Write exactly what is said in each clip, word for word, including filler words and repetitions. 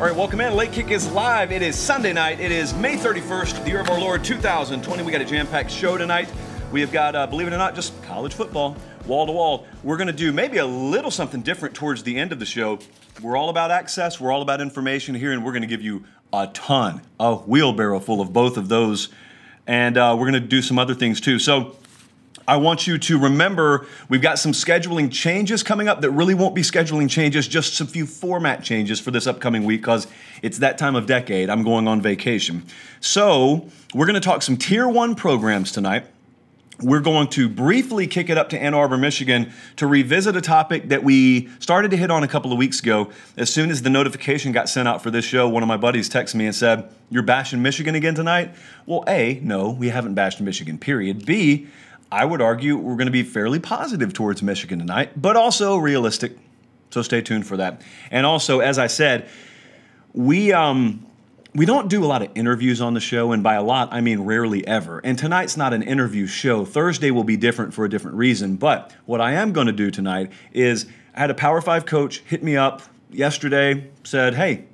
All right, welcome in. Late Kick is live. It is Sunday night. It is May thirty-first, the year of our Lord two thousand twenty. We got a jam-packed show tonight. We have got, uh, believe it or not, just college football, wall-to-wall. We're going to do maybe a little something different towards the end of the show. We're all about access. We're all about information here, and we're going to give you a ton, a wheelbarrow full of both of those. And uh, we're going to do some other things, too. So I want you to remember we've got some scheduling changes coming up that really won't be scheduling changes, just a few format changes for this upcoming week because it's that time of decade. I'm going on vacation. So we're going to talk some Tier one programs tonight. We're going to briefly kick it up to Ann Arbor, Michigan to revisit a topic that we started to hit on a couple of weeks ago. As soon as the notification got sent out for this show, one of my buddies texted me and said, "You're bashing Michigan again tonight?" Well, A, no, we haven't bashed Michigan, period. B, I would argue we're going to be fairly positive towards Michigan tonight, but also realistic. So stay tuned for that. And also, as I said, we um, we don't do a lot of interviews on the show, and by a lot, I mean rarely ever. And tonight's not an interview show. Thursday will be different for a different reason. But what I am going to do tonight is I had a Power five coach hit me up yesterday, said, "Hey,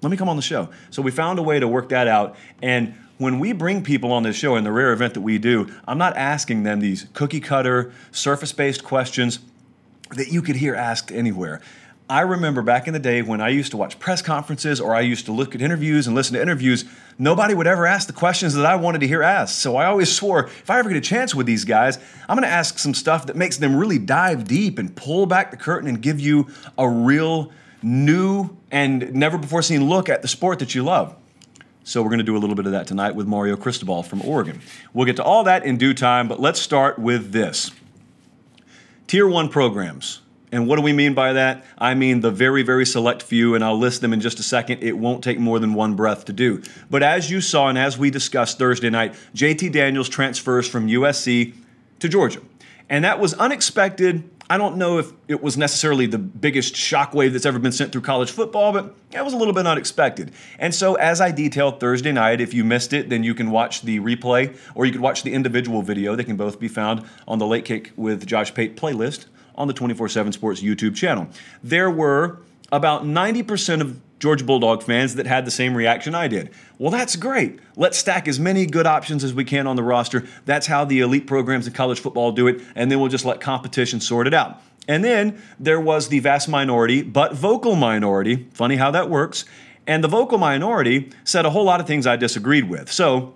let me come on the show." So we found a way to work that out, and when we bring people on this show, in the rare event that we do, I'm not asking them these cookie-cutter, surface-based questions that you could hear asked anywhere. I remember back in the day when I used to watch press conferences or I used to look at interviews and listen to interviews, nobody would ever ask the questions that I wanted to hear asked. So I always swore, if I ever get a chance with these guys, I'm going to ask some stuff that makes them really dive deep and pull back the curtain and give you a real new and never-before-seen look at the sport that you love. So we're going to do a little bit of that tonight with Mario Cristobal from Oregon. We'll get to all that in due time, but let's start with this. Tier one programs. And what do we mean by that? I mean the very, very select few, and I'll list them in just a second. It won't take more than one breath to do. But as you saw and as we discussed Thursday night, J T Daniels transfers from U S C to Georgia. And that was unexpected. I don't know if it was necessarily the biggest shockwave that's ever been sent through college football, but it was a little bit unexpected. And so as I detailed Thursday night, if you missed it, then you can watch the replay or you can watch the individual video. They can both be found on the Late Kick with Josh Pate playlist on the twenty-four seven Sports YouTube channel. There were about ninety percent of Georgia Bulldog fans that had the same reaction I did. Well, that's great. Let's stack as many good options as we can on the roster. That's how the elite programs in college football do it, and then we'll just let competition sort it out. And then there was the vast minority, but vocal minority. Funny how that works. And the vocal minority said a whole lot of things I disagreed with. So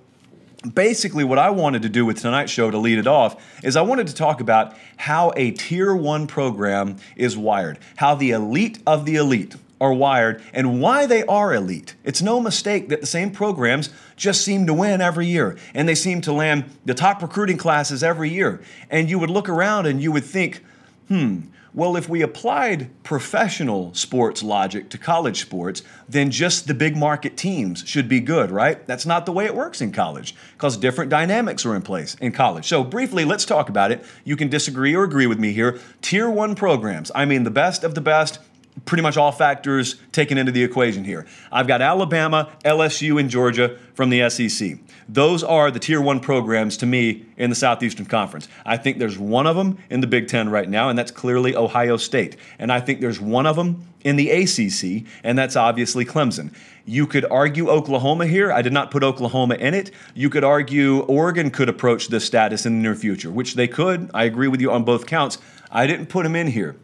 basically what I wanted to do with tonight's show to lead it off is I wanted to talk about how a tier one program is wired, how the elite of the elite are wired, and why they are elite. It's no mistake that the same programs just seem to win every year, and they seem to land the top recruiting classes every year. And you would look around and you would think, hmm, well, if we applied professional sports logic to college sports, then just the big market teams should be good, right? That's not the way it works in college, because different dynamics are in place in college. So briefly, let's talk about it. You can disagree or agree with me here. Tier one programs, I mean the best of the best, pretty much all factors taken into the equation here. I've got Alabama, L S U, and Georgia from the S E C. Those are the tier one programs to me in the Southeastern Conference. I think there's one of them in the Big Ten right now, and that's clearly Ohio State. And I think there's one of them in the A C C, and that's obviously Clemson. You could argue Oklahoma here. I did not put Oklahoma in it. You could argue Oregon could approach this status in the near future, which they could. I agree with you on both counts. I didn't put them in here.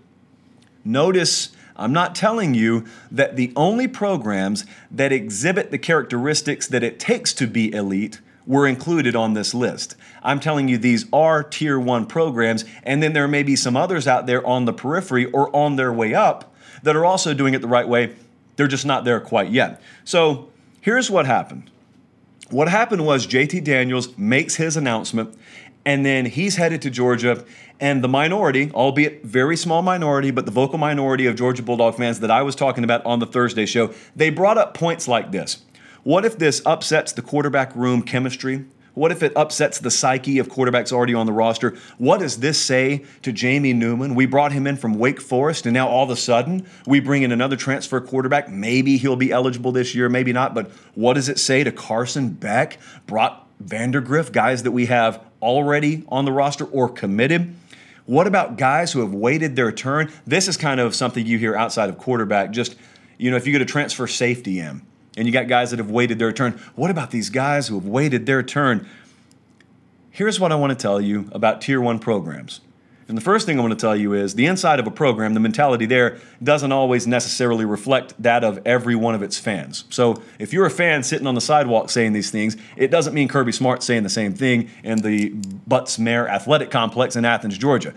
Notice I'm not telling you that the only programs that exhibit the characteristics that it takes to be elite were included on this list. I'm telling you these are tier one programs, and then there may be some others out there on the periphery or on their way up that are also doing it the right way They're just not there quite yet. So here's what happened. What happened was J T Daniels makes his announcement, and then he's headed to Georgia, and the minority, albeit very small minority, but the vocal minority of Georgia Bulldog fans that I was talking about on the Thursday show, they brought up points like this. What if this upsets the quarterback room chemistry? What if it upsets the psyche of quarterbacks already on the roster? What does this say to Jamie Newman? We brought him in from Wake Forest, and now all of a sudden we bring in another transfer quarterback. Maybe he'll be eligible this year, maybe not, but what does it say to Carson Beck, Brock Vandergriff, guys that we have already on the roster or committed? What about guys who have waited their turn? This is kind of something you hear outside of quarterback. Just, you know, if you get a transfer safety in, and you got guys that have waited their turn. What about these guys who have waited their turn? Here's what I want to tell you about Tier one programs. And the first thing I want to tell you is the inside of a program, the mentality there, doesn't always necessarily reflect that of every one of its fans. So if you're a fan sitting on the sidewalk saying these things, it doesn't mean Kirby Smart saying the same thing in the Butts Mare Athletic Complex in Athens, Georgia.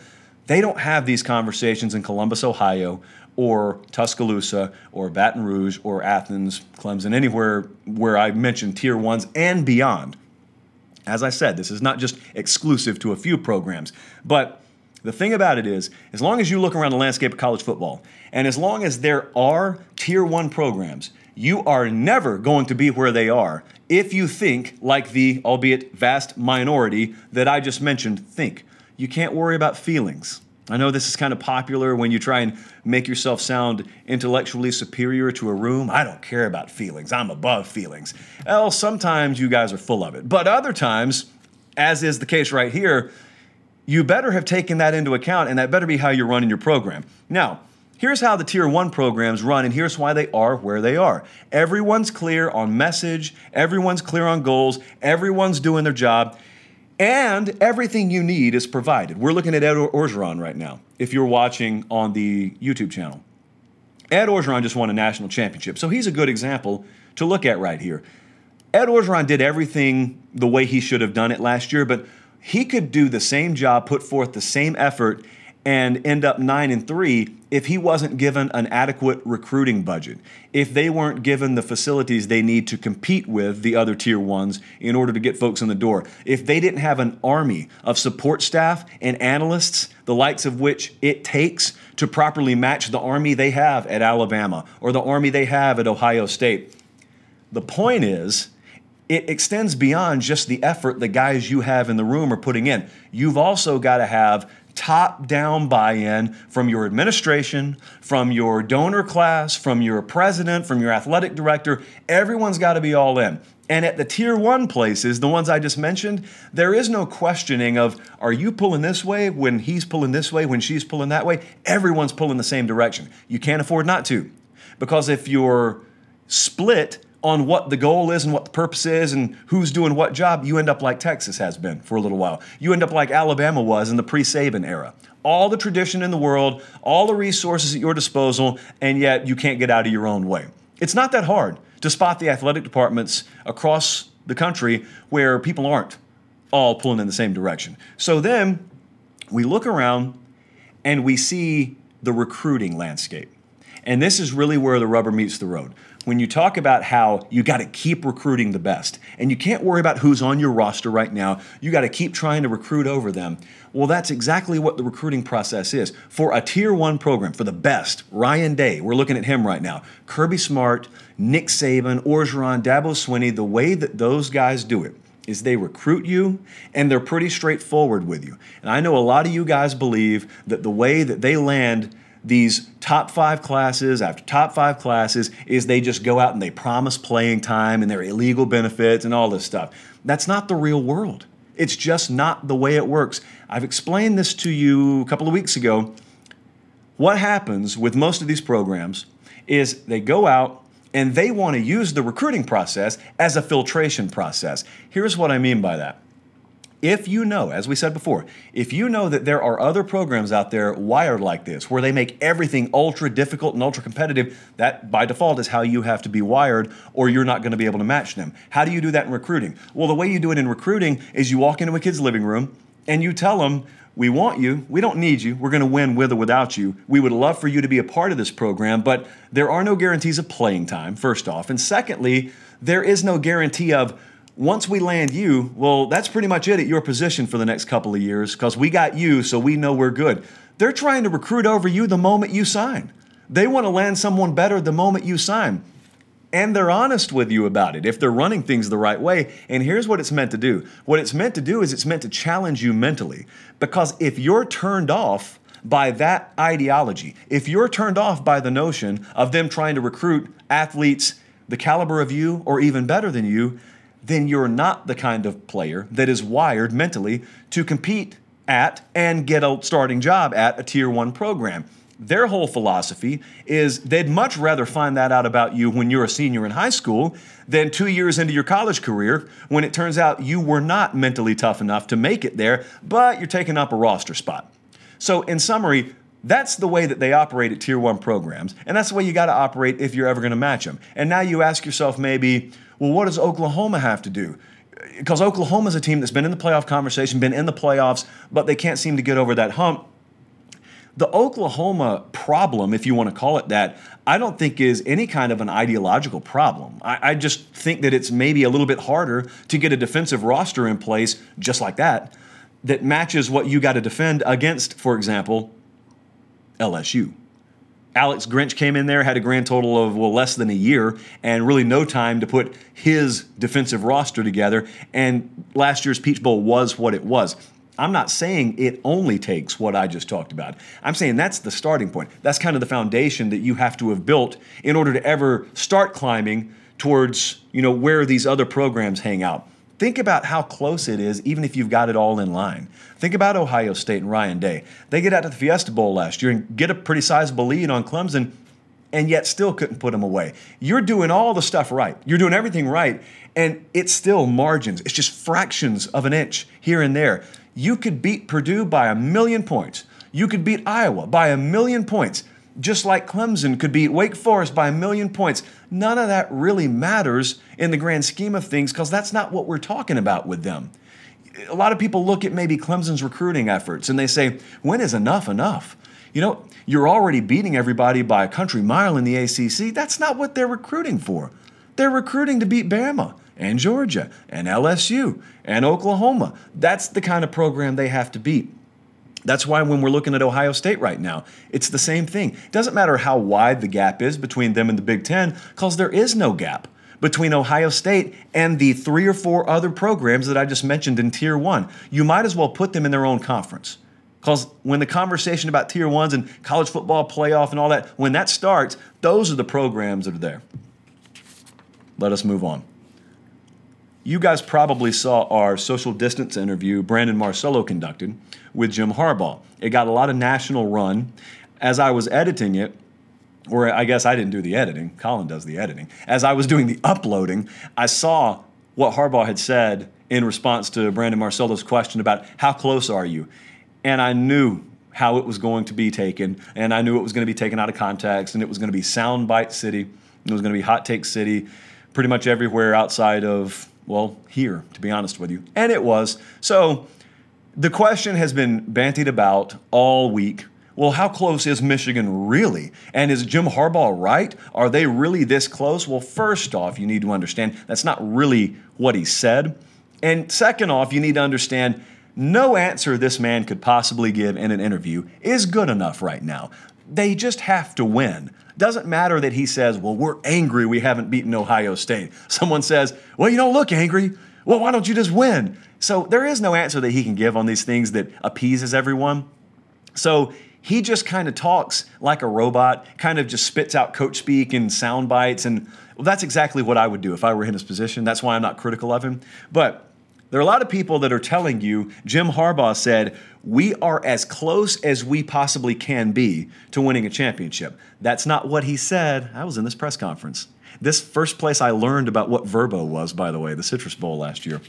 They don't have these conversations in Columbus, Ohio, or Tuscaloosa, or Baton Rouge, or Athens, Clemson, anywhere where I mentioned tier ones and beyond. As I said, this is not just exclusive to a few programs. But the thing about it is, as long as you look around the landscape of college football, and as long as there are tier one programs, you are never going to be where they are if you think like the, albeit vast minority that I just mentioned, think. You can't worry about feelings. I know this is kind of popular when you try and make yourself sound intellectually superior to a room. I don't care about feelings. I'm above feelings. Well, sometimes you guys are full of it. But other times, as is the case right here, you better have taken that into account, and that better be how you're running your program. Now, here's how the Tier one programs run, and here's why they are where they are. Everyone's clear on message. Everyone's clear on goals. Everyone's doing their job. And everything you need is provided. We're looking at Ed Orgeron right now, if you're watching on the YouTube channel. Ed Orgeron just won a national championship, so he's a good example to look at right here. Ed Orgeron did everything the way he should have done it last year, but he could do the same job, put forth the same effort, and end up nine and three if he wasn't given an adequate recruiting budget, if they weren't given the facilities they need to compete with the other tier ones in order to get folks in the door, if they didn't have an army of support staff and analysts, the likes of which it takes to properly match the army they have at Alabama or the army they have at Ohio State. The point is, it extends beyond just the effort the guys you have in the room are putting in. You've also got to have top-down buy-in from your administration, from your donor class, from your president, from your athletic director. Everyone's got to be all in. And at the tier one places, the ones I just mentioned, there is no questioning of, are you pulling this way when he's pulling this way, when she's pulling that way? Everyone's pulling the same direction. You can't afford not to. Because if you're split on what the goal is and what the purpose is and who's doing what job, you end up like Texas has been for a little while. You end up like Alabama was in the pre-Saban era. All the tradition in the world, all the resources at your disposal, and yet you can't get out of your own way. It's not that hard to spot the athletic departments across the country where people aren't all pulling in the same direction. So then we look around and we see the recruiting landscape. And this is really where the rubber meets the road. When you talk about how you got to keep recruiting the best, and you can't worry about who's on your roster right now, you got to keep trying to recruit over them. Well, that's exactly what the recruiting process is. For a tier one program, for the best, Ryan Day, we're looking at him right now, Kirby Smart, Nick Saban, Orgeron, Dabo Swinney, the way that those guys do it is they recruit you, and they're pretty straightforward with you. And I know a lot of you guys believe that the way that they land these top five classes after top five classes is they just go out and they promise playing time and their illegal benefits and all this stuff. That's not the real world. It's just not the way it works. I've explained this to you a couple of weeks ago. What happens with most of these programs is they go out and they want to use the recruiting process as a filtration process. Here's what I mean by that. If you know, as we said before, if you know that there are other programs out there wired like this, where they make everything ultra difficult and ultra competitive, that by default is how you have to be wired or you're not going to be able to match them. How do you do that in recruiting? Well, the way you do it in recruiting is you walk into a kid's living room and you tell them, we want you, we don't need you, we're going to win with or without you, we would love for you to be a part of this program, but there are no guarantees of playing time, first off. And secondly, there is no guarantee of, once we land you, well, that's pretty much it at your position for the next couple of years because we got you, so we know we're good. They're trying to recruit over you the moment you sign. They want to land someone better the moment you sign. And they're honest with you about it if they're running things the right way. And here's what it's meant to do. What it's meant to do is it's meant to challenge you mentally. Because if you're turned off by that ideology, if you're turned off by the notion of them trying to recruit athletes the caliber of you or even better than you, then you're not the kind of player that is wired mentally to compete at and get a starting job at a tier one program. Their whole philosophy is they'd much rather find that out about you when you're a senior in high school than two years into your college career when it turns out you were not mentally tough enough to make it there, but you're taking up a roster spot. So in summary, that's the way that they operate at tier one programs, and that's the way you got to operate if you're ever going to match them. And now you ask yourself maybe, well, what does Oklahoma have to do? Because Oklahoma's a team that's been in the playoff conversation, been in the playoffs, but they can't seem to get over that hump. The Oklahoma problem, if you want to call it that, I don't think is any kind of an ideological problem. I, I just think that it's maybe a little bit harder to get a defensive roster in place just like that, that matches what you got to defend against, for example, L S U. Alex Grinch came in there, had a grand total of, well, less than a year and really no time to put his defensive roster together. And last year's Peach Bowl was what it was. I'm not saying it only takes what I just talked about. I'm saying that's the starting point. That's kind of the foundation that you have to have built in order to ever start climbing towards, you know, where these other programs hang out. Think about how close it is, even if you've got it all in line. Think about Ohio State and Ryan Day. They get out to the Fiesta Bowl last year and get a pretty sizable lead on Clemson, and yet still couldn't put them away. You're doing all the stuff right. You're doing everything right, and it's still margins. It's just fractions of an inch here and there. You could beat Purdue by a million points. You could beat Iowa by a million points, just like Clemson could beat Wake Forest by a million points. None of that really matters in the grand scheme of things because that's not what we're talking about with them. A lot of people look at maybe Clemson's recruiting efforts and they say, when is enough enough? You know, you're already beating everybody by a country mile in the A C C. That's not what they're recruiting for. They're recruiting to beat Bama and Georgia and L S U and Oklahoma. That's the kind of program they have to beat. That's why when we're looking at Ohio State right now, it's the same thing. It doesn't matter how wide the gap is between them and the Big Ten, because there is no gap between Ohio State and the three or four other programs that I just mentioned in Tier one. You might as well put them in their own conference. Because when the conversation about Tier ones and college football playoff and all that, when that starts, those are the programs that are there. Let us move on. You guys probably saw our social distance interview Brandon Marcello conducted with Jim Harbaugh. It got a lot of national run. As I was editing it, or I guess I didn't do the editing, Colin does the editing. As I was doing the uploading, I saw what Harbaugh had said in response to Brandon Marcello's question about how close are you? And I knew how it was going to be taken, and I knew it was going to be taken out of context, and it was going to be soundbite city, it was going to be hot take city, pretty much everywhere outside of, well, here, to be honest with you. And it was. So the question has been bantied about all week. Well, how close is Michigan really? And is Jim Harbaugh right? Are they really this close? Well, first off, you need to understand that's not really what he said. And second off, you need to understand no answer this man could possibly give in an interview is good enough right now. They just have to win. Doesn't matter that he says, well, we're angry we haven't beaten Ohio State. Someone says, well, you don't look angry. Well, why don't you just win? So there is no answer that he can give on these things that appeases everyone. So he just kind of talks like a robot, kind of just spits out coach speak and sound bites. And well, that's exactly what I would do if I were in his position. That's why I'm not critical of him. But there are a lot of people that are telling you, Jim Harbaugh said, we are as close as we possibly can be to winning a championship. That's not what he said. I was in this press conference. This first place I learned about what Verbo was, by the way, the Citrus Bowl last year.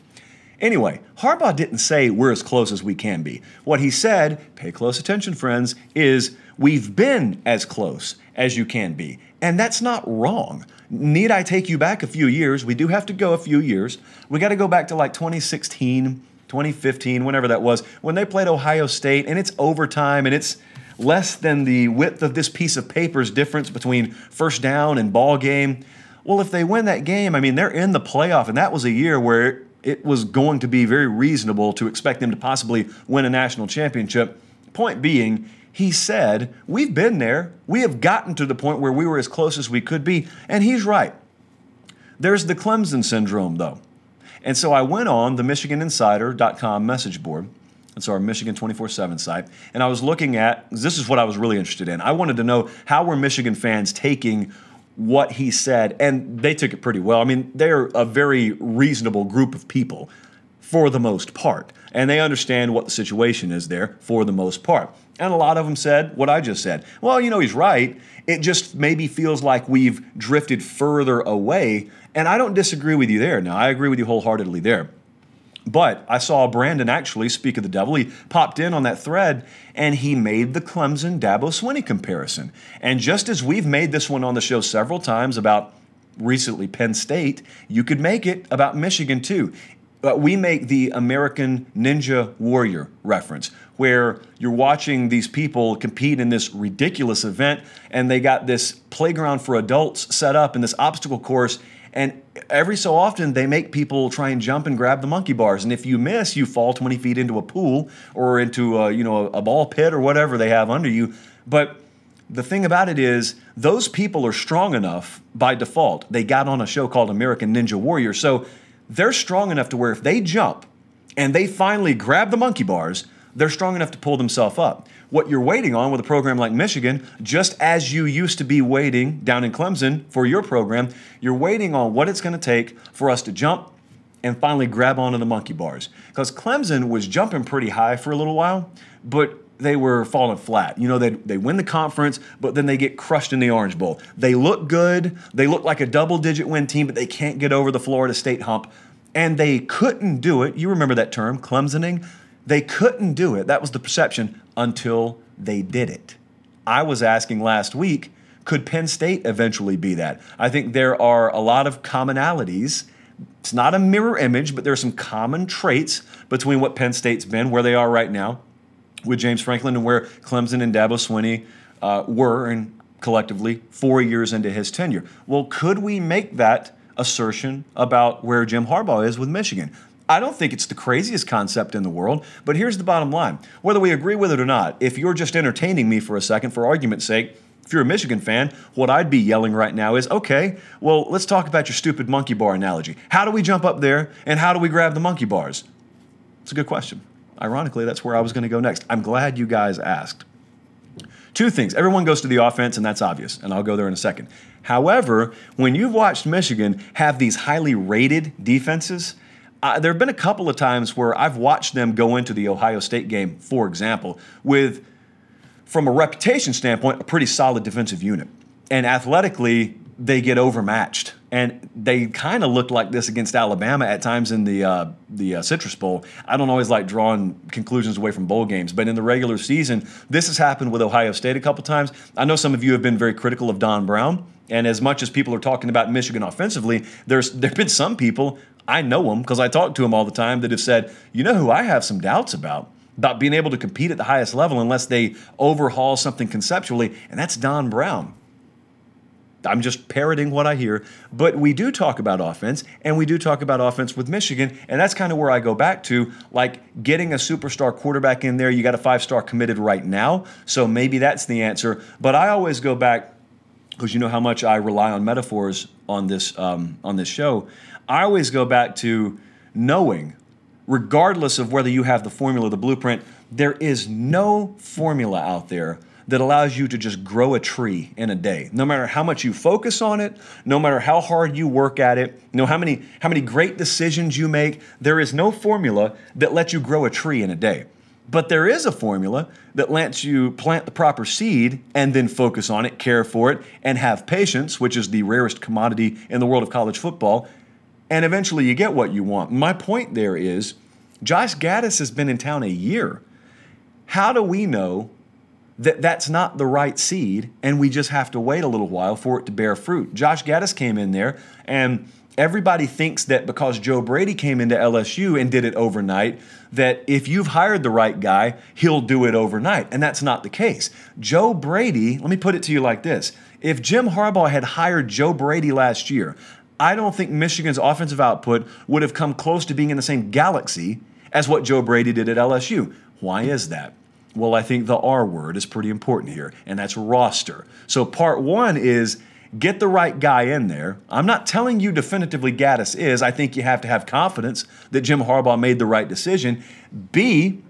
Anyway, Harbaugh didn't say we're as close as we can be. What he said, pay close attention, friends, is we've been as close as you can be. And that's not wrong. Need I take you back a few years? We do have to go a few years. We got to go back to like twenty sixteen, twenty fifteen, whenever that was, when they played Ohio State, and it's overtime, and it's less than the width of this piece of paper's difference between first down and ball game. Well, if they win that game, I mean, they're in the playoff, and that was a year where it was going to be very reasonable to expect them to possibly win a national championship. Point being, he said, we've been there. We have gotten to the point where we were as close as we could be, and he's right. There's the Clemson syndrome, though. And so I went on the Michigan Insider dot com message board. That's our Michigan twenty-four seven site. And I was looking at, this is what I was really interested in. I wanted to know, how were Michigan fans taking what he said? And they took it pretty well. I mean, they're a very reasonable group of people for the most part. And they understand what the situation is there for the most part. And a lot of them said what I just said. Well, you know, he's right. It just maybe feels like we've drifted further away. And I don't disagree with you there. Now, I agree with you wholeheartedly there. But I saw Brandon actually speak of the devil. He popped in on that thread, and he made the Clemson Dabo Swinney comparison. And just as we've made this one on the show several times about recently Penn State, you could make it about Michigan too. But we make the American Ninja Warrior reference, where you're watching these people compete in this ridiculous event, and they got this playground for adults set up and this obstacle course, and every so often they make people try and jump and grab the monkey bars, and if you miss, you fall twenty feet into a pool or into a, you know, a ball pit or whatever they have under you. But the thing about it is, those people are strong enough by default. They got on a show called American Ninja Warrior, so they're strong enough to where if they jump and they finally grab the monkey bars, they're strong enough to pull themselves up. What you're waiting on with a program like Michigan, just as you used to be waiting down in Clemson for your program, you're waiting on what it's going to take for us to jump and finally grab onto the monkey bars. Because Clemson was jumping pretty high for a little while, but they were falling flat. You know, they they win the conference, but then they get crushed in the Orange Bowl. They look good. They look like a double-digit win team, but they can't get over the Florida State hump. And they couldn't do it. You remember that term, Clemsoning? They couldn't do it. That was the perception until they did it. I was asking last week, could Penn State eventually be that? I think there are a lot of commonalities. It's not a mirror image, but there are some common traits between what Penn State's been, where they are right now, with James Franklin, and where Clemson and Dabo Swinney uh, were, and collectively, four years into his tenure. Well, could we make that assertion about where Jim Harbaugh is with Michigan? I don't think it's the craziest concept in the world, but here's the bottom line. Whether we agree with it or not, if you're just entertaining me for a second, for argument's sake, if you're a Michigan fan, what I'd be yelling right now is, okay, well, let's talk about your stupid monkey bar analogy. How do we jump up there, and how do we grab the monkey bars? It's a good question. Ironically, that's where I was going to go next. I'm glad you guys asked. Two things. Everyone goes to the offense, and that's obvious, and I'll go there in a second. However, when you've watched Michigan have these highly rated defenses, uh, there have been a couple of times where I've watched them go into the Ohio State game, for example, with, from a reputation standpoint, a pretty solid defensive unit. And athletically, they get overmatched. And they kind of looked like this against Alabama at times in the uh, the uh, Citrus Bowl. I don't always like drawing conclusions away from bowl games, but in the regular season, this has happened with Ohio State a couple times. I know some of you have been very critical of Don Brown, and as much as people are talking about Michigan offensively, there's there have been some people, I know them because I talk to them all the time, that have said, you know who I have some doubts about, about being able to compete at the highest level unless they overhaul something conceptually, and that's Don Brown. I'm just parroting what I hear, but we do talk about offense, and we do talk about offense with Michigan, and that's kind of where I go back to, like getting a superstar quarterback in there. You got a five-star committed right now, so maybe that's the answer. But I always go back, because you know how much I rely on metaphors on this um, on this show. I always go back to knowing, regardless of whether you have the formula, the blueprint, there is no formula out there that allows you to just grow a tree in a day. No matter how much you focus on it, no matter how hard you work at it, you know, how many how many great decisions you make, there is no formula that lets you grow a tree in a day. But there is a formula that lets you plant the proper seed and then focus on it, care for it, and have patience, which is the rarest commodity in the world of college football, and eventually you get what you want. My point there is, Josh Gattis has been in town a year. How do we know that that's not the right seed, and we just have to wait a little while for it to bear fruit. Josh Gattis came in there, and everybody thinks that because Joe Brady came into L S U and did it overnight, that if you've hired the right guy, he'll do it overnight, and that's not the case. Joe Brady, let me put it to you like this. If Jim Harbaugh had hired Joe Brady last year, I don't think Michigan's offensive output would have come close to being in the same galaxy as what Joe Brady did at L S U. Why is that? Well, I think the R word is pretty important here, and that's roster. So part one is get the right guy in there. I'm not telling you definitively Gattis is. I think you have to have confidence that Jim Harbaugh made the right decision. B,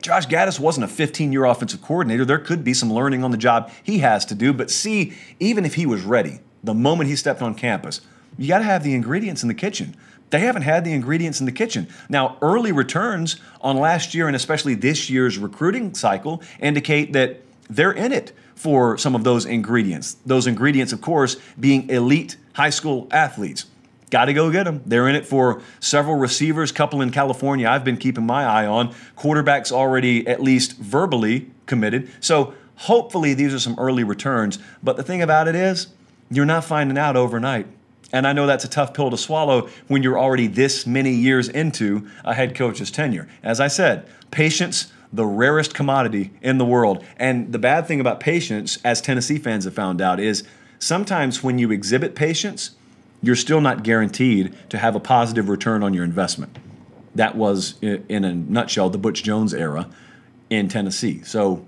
Josh Gattis wasn't a fifteen-year offensive coordinator. There could be some learning on the job he has to do. But C, even if he was ready, the moment he stepped on campus, you got to have the ingredients in the kitchen. They haven't had the ingredients in the kitchen. Now, early returns on last year and especially this year's recruiting cycle indicate that they're in it for some of those ingredients. Those ingredients, of course, being elite high school athletes. Got to go get them. They're in it for several receivers, couple in California I've been keeping my eye on. Quarterbacks already at least verbally committed. So hopefully these are some early returns. But the thing about it is you're not finding out overnight. And I know that's a tough pill to swallow when you're already this many years into a head coach's tenure. As I said, patience, the rarest commodity in the world. And the bad thing about patience, as Tennessee fans have found out, is sometimes when you exhibit patience, you're still not guaranteed to have a positive return on your investment. That was, in a nutshell, the Butch Jones era in Tennessee. So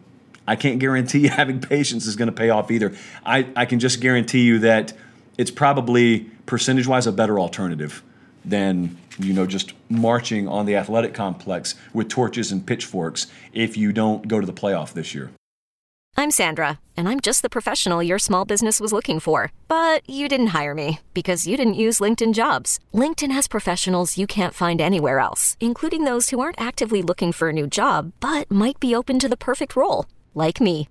I can't guarantee having patience is going to pay off either. I, I can just guarantee you that it's probably percentage-wise a better alternative than, you know, just marching on the athletic complex with torches and pitchforks if you don't go to the playoff this year. I'm Sandra, and I'm just the professional your small business was looking for. But you didn't hire me because you didn't use LinkedIn Jobs. LinkedIn has professionals you can't find anywhere else, including those who aren't actively looking for a new job but might be open to the perfect role, like me.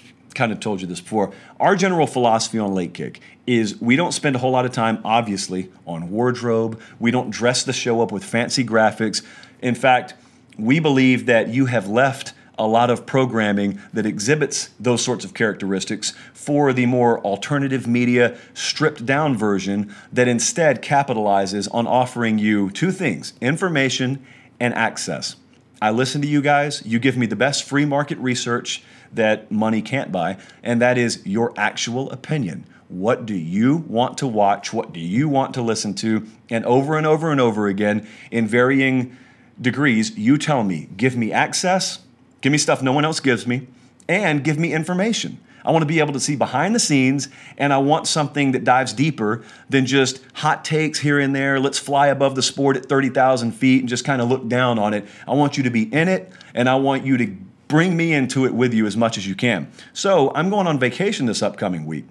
kind of told you this before, our general philosophy on Late Kick is we don't spend a whole lot of time, obviously, on wardrobe. We don't dress the show up with fancy graphics. In fact, we believe that you have left a lot of programming that exhibits those sorts of characteristics for the more alternative media, stripped-down version that instead capitalizes on offering you two things, information and access. I listen to you guys. You give me the best free market research that money can't buy, and that is your actual opinion. What do you want to watch? What do you want to listen to? And over and over and over again, in varying degrees, you tell me, give me access, give me stuff no one else gives me, and give me information. I want to be able to see behind the scenes, and I want something that dives deeper than just hot takes here and there. Let's fly above the sport at thirty thousand feet and just kind of look down on it. I want you to be in it, and I want you to bring me into it with you as much as you can. So I'm going on vacation this upcoming week,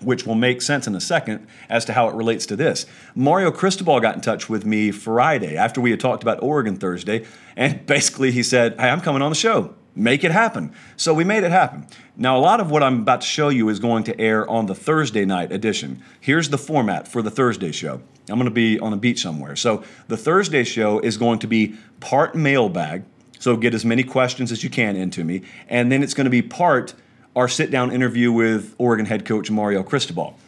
which will make sense in a second as to how it relates to this. Mario Cristobal got in touch with me Friday after we had talked about Oregon Thursday, and basically he said, hey, I'm coming on the show. Make it happen. So we made it happen. Now, a lot of what I'm about to show you is going to air on the Thursday night edition. Here's the format for the Thursday show. I'm going to be on a beach somewhere. So the Thursday show is going to be part mailbag, so get as many questions as you can into me, and then it's going to be part our sit-down interview with Oregon head coach Mario Cristobal.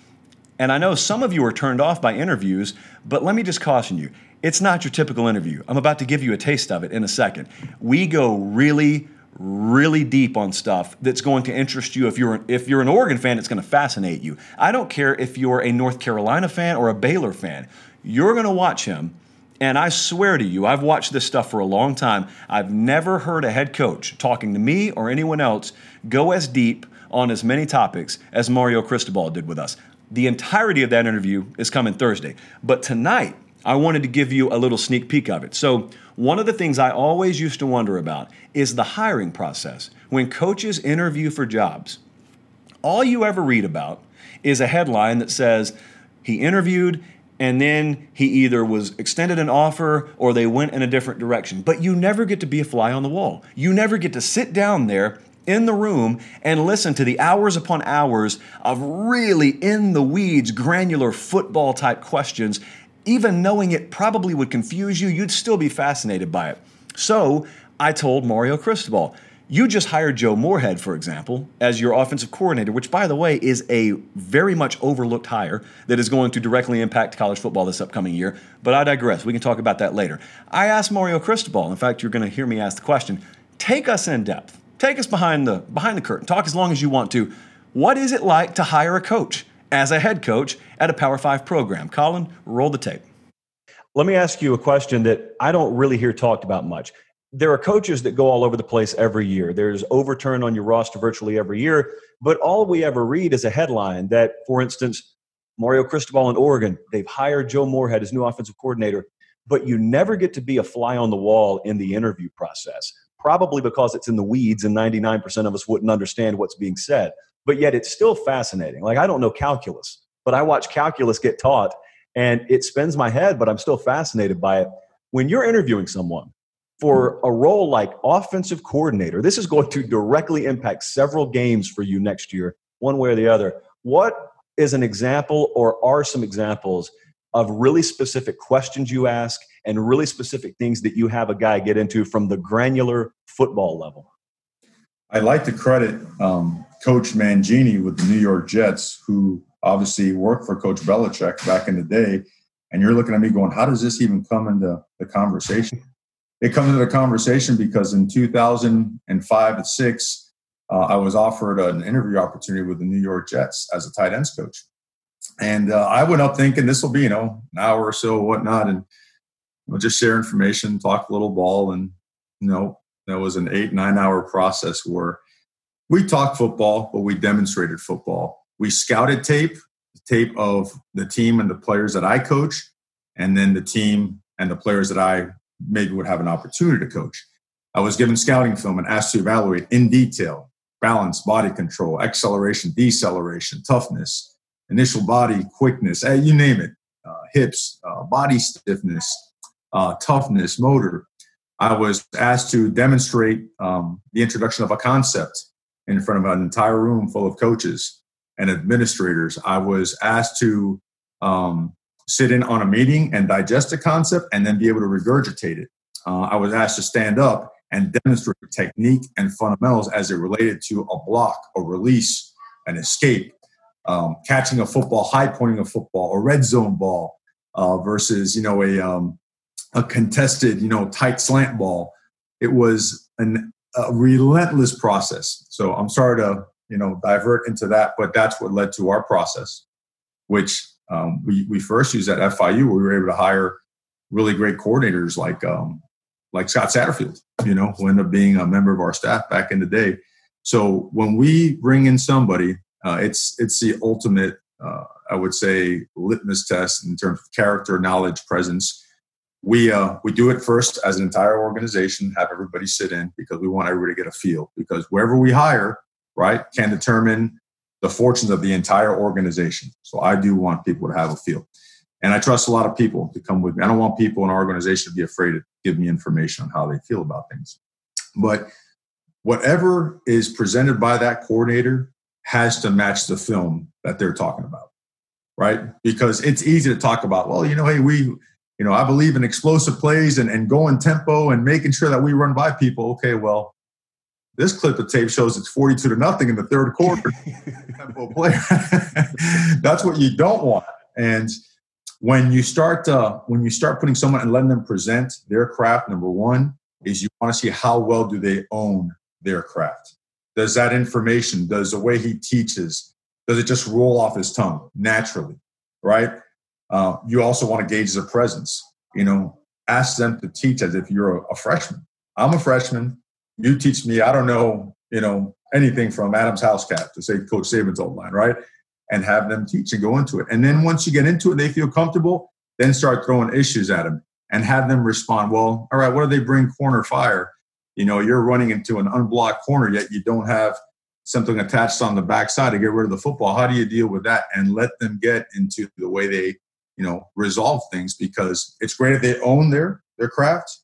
And I know some of you are turned off by interviews, but let me just caution you. It's not your typical interview. I'm about to give you a taste of it in a second. We go really, really deep on stuff that's going to interest you. If you're, if you're an Oregon fan, it's going to fascinate you. I don't care if you're a North Carolina fan or a Baylor fan. You're going to watch him, And I swear to you, I've watched this stuff for a long time. I've never heard a head coach talking to me or anyone else go as deep on as many topics as Mario Cristobal did with us. The entirety of that interview is coming Thursday. But tonight, I wanted to give you a little sneak peek of it. So one of the things I always used to wonder about is the hiring process. When coaches interview for jobs, all you ever read about is a headline that says, he interviewed, and then he either was extended an offer or they went in a different direction. But you never get to be a fly on the wall. You never get to sit down there in the room and listen to the hours upon hours of really in the weeds, granular football type questions. Even knowing it probably would confuse you, you'd still be fascinated by it. So I told Mario Cristobal, you just hired Joe Moorhead, for example, as your offensive coordinator, which, by the way, is a very much overlooked hire that is going to directly impact college football this upcoming year. But I digress. We can talk about that later. I asked Mario Cristobal, in fact, you're going to hear me ask the question, take us in depth. Take us behind the, behind the curtain. Talk as long as you want to. What is it like to hire a coach as a head coach at a Power Five program? Colin, roll the tape. Let me ask you a question that I don't really hear talked about much. There are coaches that go all over the place every year. There's overturn on your roster virtually every year, but all we ever read is a headline that, for instance, Mario Cristobal in Oregon, they've hired Joe Moorhead as new offensive coordinator, but you never get to be a fly on the wall in the interview process, probably because it's in the weeds and ninety-nine percent of us wouldn't understand what's being said, but yet it's still fascinating. Like, I don't know calculus, but I watch calculus get taught and it spins my head, but I'm still fascinated by it. When you're interviewing someone for a role like offensive coordinator, this is going to directly impact several games for you next year, one way or the other. What is an example, or are some examples, of really specific questions you ask and really specific things that you have a guy get into from the granular football level? I'd like to credit um, Coach Mangini with the New York Jets, who obviously worked for Coach Belichick back in the day. And you're looking at me going, how does this even come into the conversation? It comes into the conversation because in two thousand five and six, uh, I was offered an interview opportunity with the New York Jets as a tight ends coach. And uh, I went up thinking this will be, you know, an hour or so, whatnot, and we'll just share information, talk a little ball. And, you know, that was an eight, nine hour process where we talked football, but we demonstrated football. We scouted tape, the tape of the team and the players that I coach, and then the team and the players that I maybe would have an opportunity to coach. I was given scouting film and asked to evaluate in detail balance, body control, acceleration, deceleration, toughness, initial body quickness, you name it, uh, hips, uh, body stiffness, uh, toughness, motor. I was asked to demonstrate um, the introduction of a concept in front of an entire room full of coaches and administrators. I was asked to um, sit in on a meeting and digest a concept and then be able to regurgitate it. Uh, I was asked to stand up and demonstrate technique and fundamentals as it related to a block, a release, an escape, um, catching a football, high pointing a football, a red zone ball uh, versus, you know, a um, a contested, you know, tight slant ball. It was an, a relentless process. So I'm sorry to, you know, divert into that, but that's what led to our process, which Um, we, we first used at F I U, where we were able to hire really great coordinators like um, like Scott Satterfield, you know, who ended up being a member of our staff back in the day. So when we bring in somebody, uh, it's it's the ultimate, uh, I would say, litmus test in terms of character, knowledge, presence. We uh, we do it first as an entire organization, have everybody sit in, because we want everybody to get a feel, because wherever we hire, right, can determine the fortunes of the entire organization. So I do want people to have a feel. And I trust a lot of people to come with me. I don't want people in our organization to be afraid to give me information on how they feel about things. But whatever is presented by that coordinator has to match the film that they're talking about, right? Because it's easy to talk about, well, you know, hey, we, you know, I believe in explosive plays and, and going tempo and making sure that we run by people. Okay, well, this clip of tape shows it's forty-two to nothing in the third quarter. That's what you don't want. And when you start uh, when you start putting someone and letting them present their craft, number one is you want to see how well do they own their craft. Does that information, does the way he teaches, does it just roll off his tongue naturally, right? Uh, you also want to gauge their presence. You know, ask them to teach as if you're a freshman. I'm a freshman. You teach me, I don't know, you know, anything from Adam's house cat to say Coach Saban's old line, right? And have them teach and go into it. And then once you get into it, they feel comfortable, then start throwing issues at them and have them respond. Well, all right, what do they bring? Corner fire. You know, you're running into an unblocked corner, yet you don't have something attached on the backside to get rid of the football. How do you deal with that? And let them get into the way they, you know, resolve things, because it's great if they own their, their craft,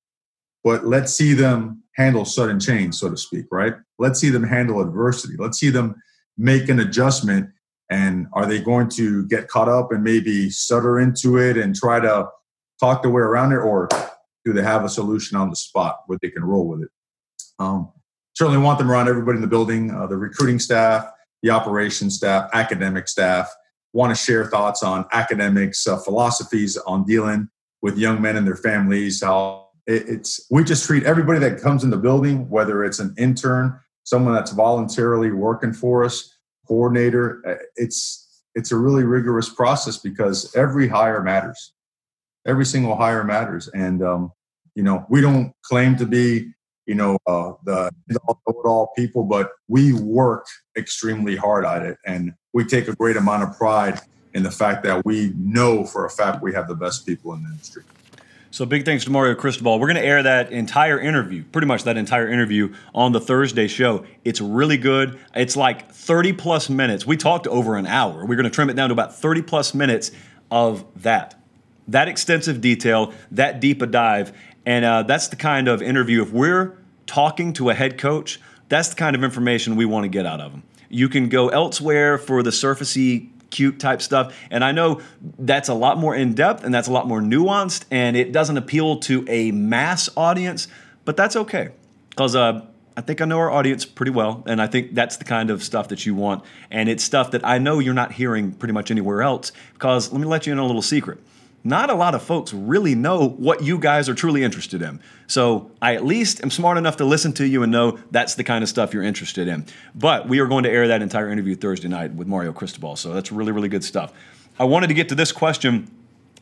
but let's see them handle sudden change, so to speak, right? Let's see them handle adversity. Let's see them make an adjustment. And are they going to get caught up and maybe stutter into it and try to talk their way around it? Or do they have a solution on the spot where they can roll with it? Um, certainly want them around everybody in the building, uh, the recruiting staff, the operations staff, academic staff. Want to share thoughts on academics, uh, philosophies on dealing with young men and their families. How it, it's we just treat everybody that comes in the building, whether it's an intern, someone that's voluntarily working for us, coordinator. It's it's a really rigorous process because every hire matters, every single hire matters, and um, you know we don't claim to be you know uh, the know-it-all people, but we work extremely hard at it. And we take a great amount of pride in the fact that we know for a fact we have the best people in the industry. So big thanks to Mario Cristobal. We're going to air that entire interview, pretty much that entire interview on the Thursday show. It's really good. It's like thirty plus minutes. We talked over an hour. We're going to trim it down to about thirty plus minutes of that. That extensive detail, that deep a dive. And uh, that's the kind of interview, if we're talking to a head coach, that's the kind of information we want to get out of them. You can go elsewhere for the surfacey, cute type stuff. And I know that's a lot more in-depth and that's a lot more nuanced and it doesn't appeal to a mass audience, but that's okay. Because uh, I think I know our audience pretty well and I think that's the kind of stuff that you want. And it's stuff that I know you're not hearing pretty much anywhere else because let me let you in on a little secret. Not a lot of folks really know what you guys are truly interested in. So I at least am smart enough to listen to you and know that's the kind of stuff you're interested in. But we are going to air that entire interview Thursday night with Mario Cristobal. So that's really, really good stuff. I wanted to get to this question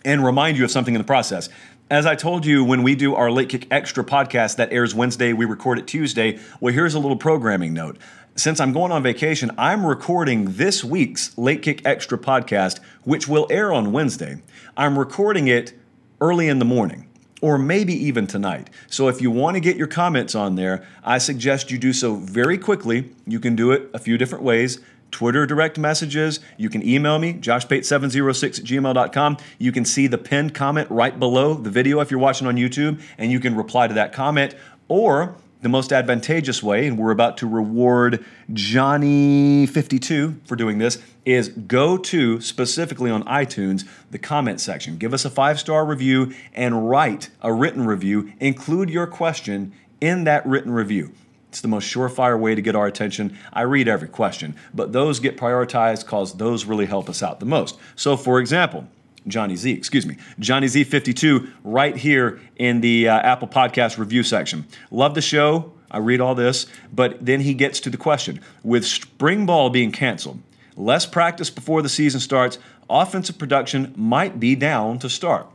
and remind you of something in the process. As I told you, when we do our Late Kick Extra podcast that airs Wednesday, we record it Tuesday. Well, here's a little programming note. Since I'm going on vacation, I'm recording this week's Late Kick Extra podcast, which will air on Wednesday. I'm recording it early in the morning, or maybe even tonight. So if you want to get your comments on there, I suggest you do so very quickly. You can do it a few different ways. Twitter direct messages. You can email me, josh pate seven oh six at gmail dot com. You can see the pinned comment right below the video if you're watching on YouTube, and you can reply to that comment. Or the most advantageous way, and we're about to reward Johnny fifty-two for doing this, is go to, specifically on iTunes, the comment section. Give us a five-star review and write a written review. Include your question in that written review. It's the most surefire way to get our attention. I read every question, but those get prioritized because those really help us out the most. So, for example, Johnny Z, excuse me, Johnny Z fifty-two right here in the uh, Apple Podcast review section. Love the show. I read all this, but then he gets to the question. With spring ball being canceled, less practice before the season starts, offensive production might be down to start.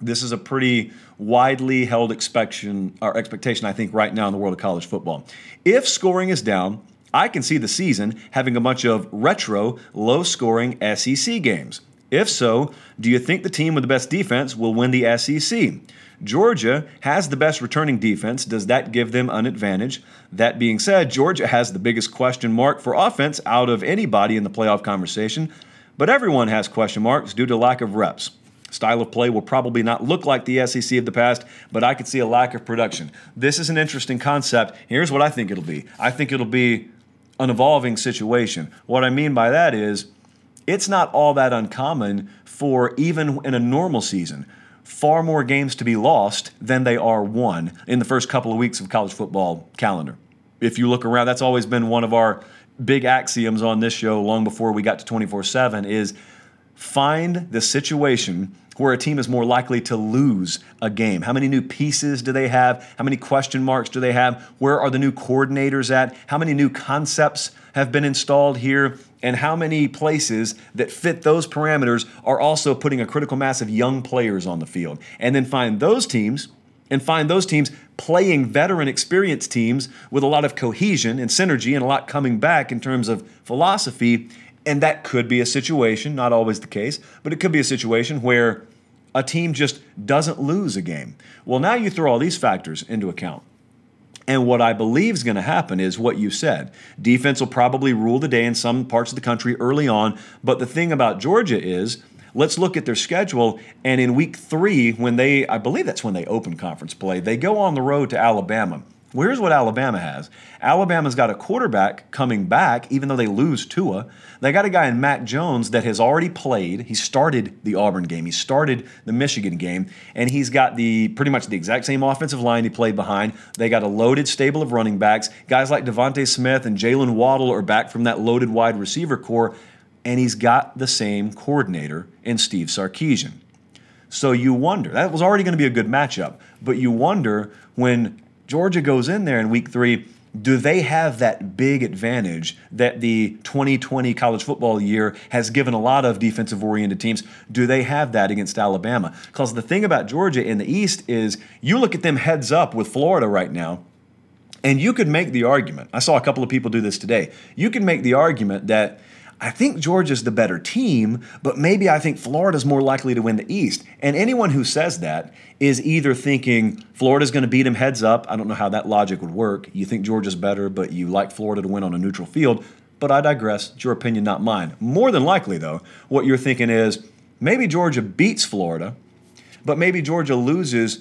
This is a pretty widely held expectation, or expectation, I think, right now in the world of college football. If scoring is down, I can see the season having a bunch of retro, low-scoring S E C games. If so, do you think the team with the best defense will win the S E C? Georgia has the best returning defense. Does that give them an advantage? That being said, Georgia has the biggest question mark for offense out of anybody in the playoff conversation, but everyone has question marks due to lack of reps. Style of play will probably not look like the S E C of the past, but I could see a lack of production. This is an interesting concept. Here's what I think it'll be. I think it'll be an evolving situation. What I mean by that is it's not all that uncommon for, even in a normal season, far more games to be lost than they are won in the first couple of weeks of college football calendar. If you look around, that's always been one of our big axioms on this show long before we got to twenty-four seven is find the situation where a team is more likely to lose a game. How many new pieces do they have? How many question marks do they have? Where are the new coordinators at? How many new concepts have been installed here? and how many places that fit those parameters are also putting a critical mass of young players on the field. And then find those teams and find those teams playing veteran experienced teams with a lot of cohesion and synergy and a lot coming back in terms of philosophy. And that could be a situation, not always the case, but it could be a situation where a team just doesn't lose a game. Well, now you throw all these factors into account. And what I believe is going to happen is what you said. Defense will probably rule the day in some parts of the country early on. But the thing about Georgia is, let's look at their schedule. And in week three, when they, I believe that's when they open conference play, they go on the road to Alabama. Well, here's what Alabama has. Alabama's got a quarterback coming back, even though they lose Tua. They got a guy in Mac Jones that has already played. He started the Auburn game. He started the Michigan game. And he's got the pretty much the exact same offensive line he played behind. They got a loaded stable of running backs. Guys like Devontae Smith and Jalen Waddle are back from that loaded wide receiver core. And he's got the same coordinator in Steve Sarkisian. So you wonder. That was already going to be a good matchup. But you wonder when Georgia goes in there in week three, do they have that big advantage that the twenty twenty college football year has given a lot of defensive-oriented teams? Do they have that against Alabama? Because the thing about Georgia in the East is you look at them heads up with Florida right now, and you could make the argument. I saw a couple of people do this today. You could make the argument that I think Georgia's the better team, but maybe I think Florida's more likely to win the East. And anyone who says that is either thinking Florida's going to beat them heads up. I don't know how that logic would work. You think Georgia's better, but you like Florida to win on a neutral field. But I digress. It's your opinion, not mine. More than likely, though, what you're thinking is maybe Georgia beats Florida, but maybe Georgia loses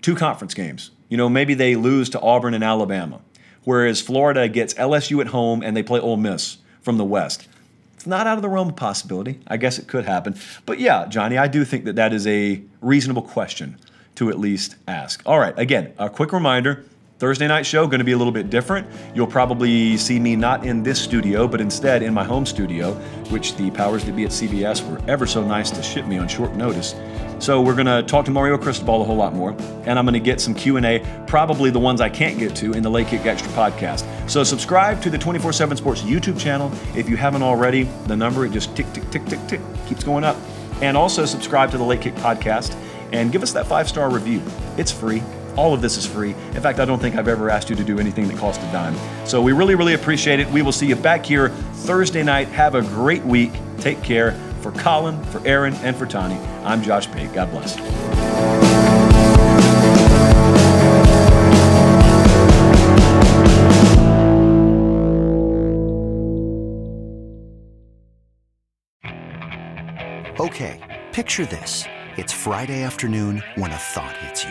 two conference games. You know, maybe they lose to Auburn and Alabama, whereas Florida gets L S U at home and they play Ole Miss from the West. It's not out of the realm of possibility. I guess it could happen. But yeah, Johnny, I do think that that is a reasonable question to at least ask. All right, again, a quick reminder, Thursday night show going to be a little bit different. You'll probably see me not in this studio, but instead in my home studio, which the powers that be at C B S were ever so nice to ship me on short notice. So we're going to talk to Mario Cristobal a whole lot more, and I'm going to get some Q and A, probably the ones I can't get to in the Late Kick Extra podcast. So subscribe to the twenty-four seven Sports YouTube channel. If you haven't already, the number, it just tick, tick, tick, tick, tick, keeps going up. And also subscribe to the Late Kick podcast and give us that five-star review. It's free. All of this is free. In fact, I don't think I've ever asked you to do anything that costs a dime. So we really, really appreciate it. We will see you back here Thursday night. Have a great week. Take care. For Colin, for Aaron, and for Tani, I'm Josh Pate. God bless. Okay, picture this. It's Friday afternoon when a thought hits you.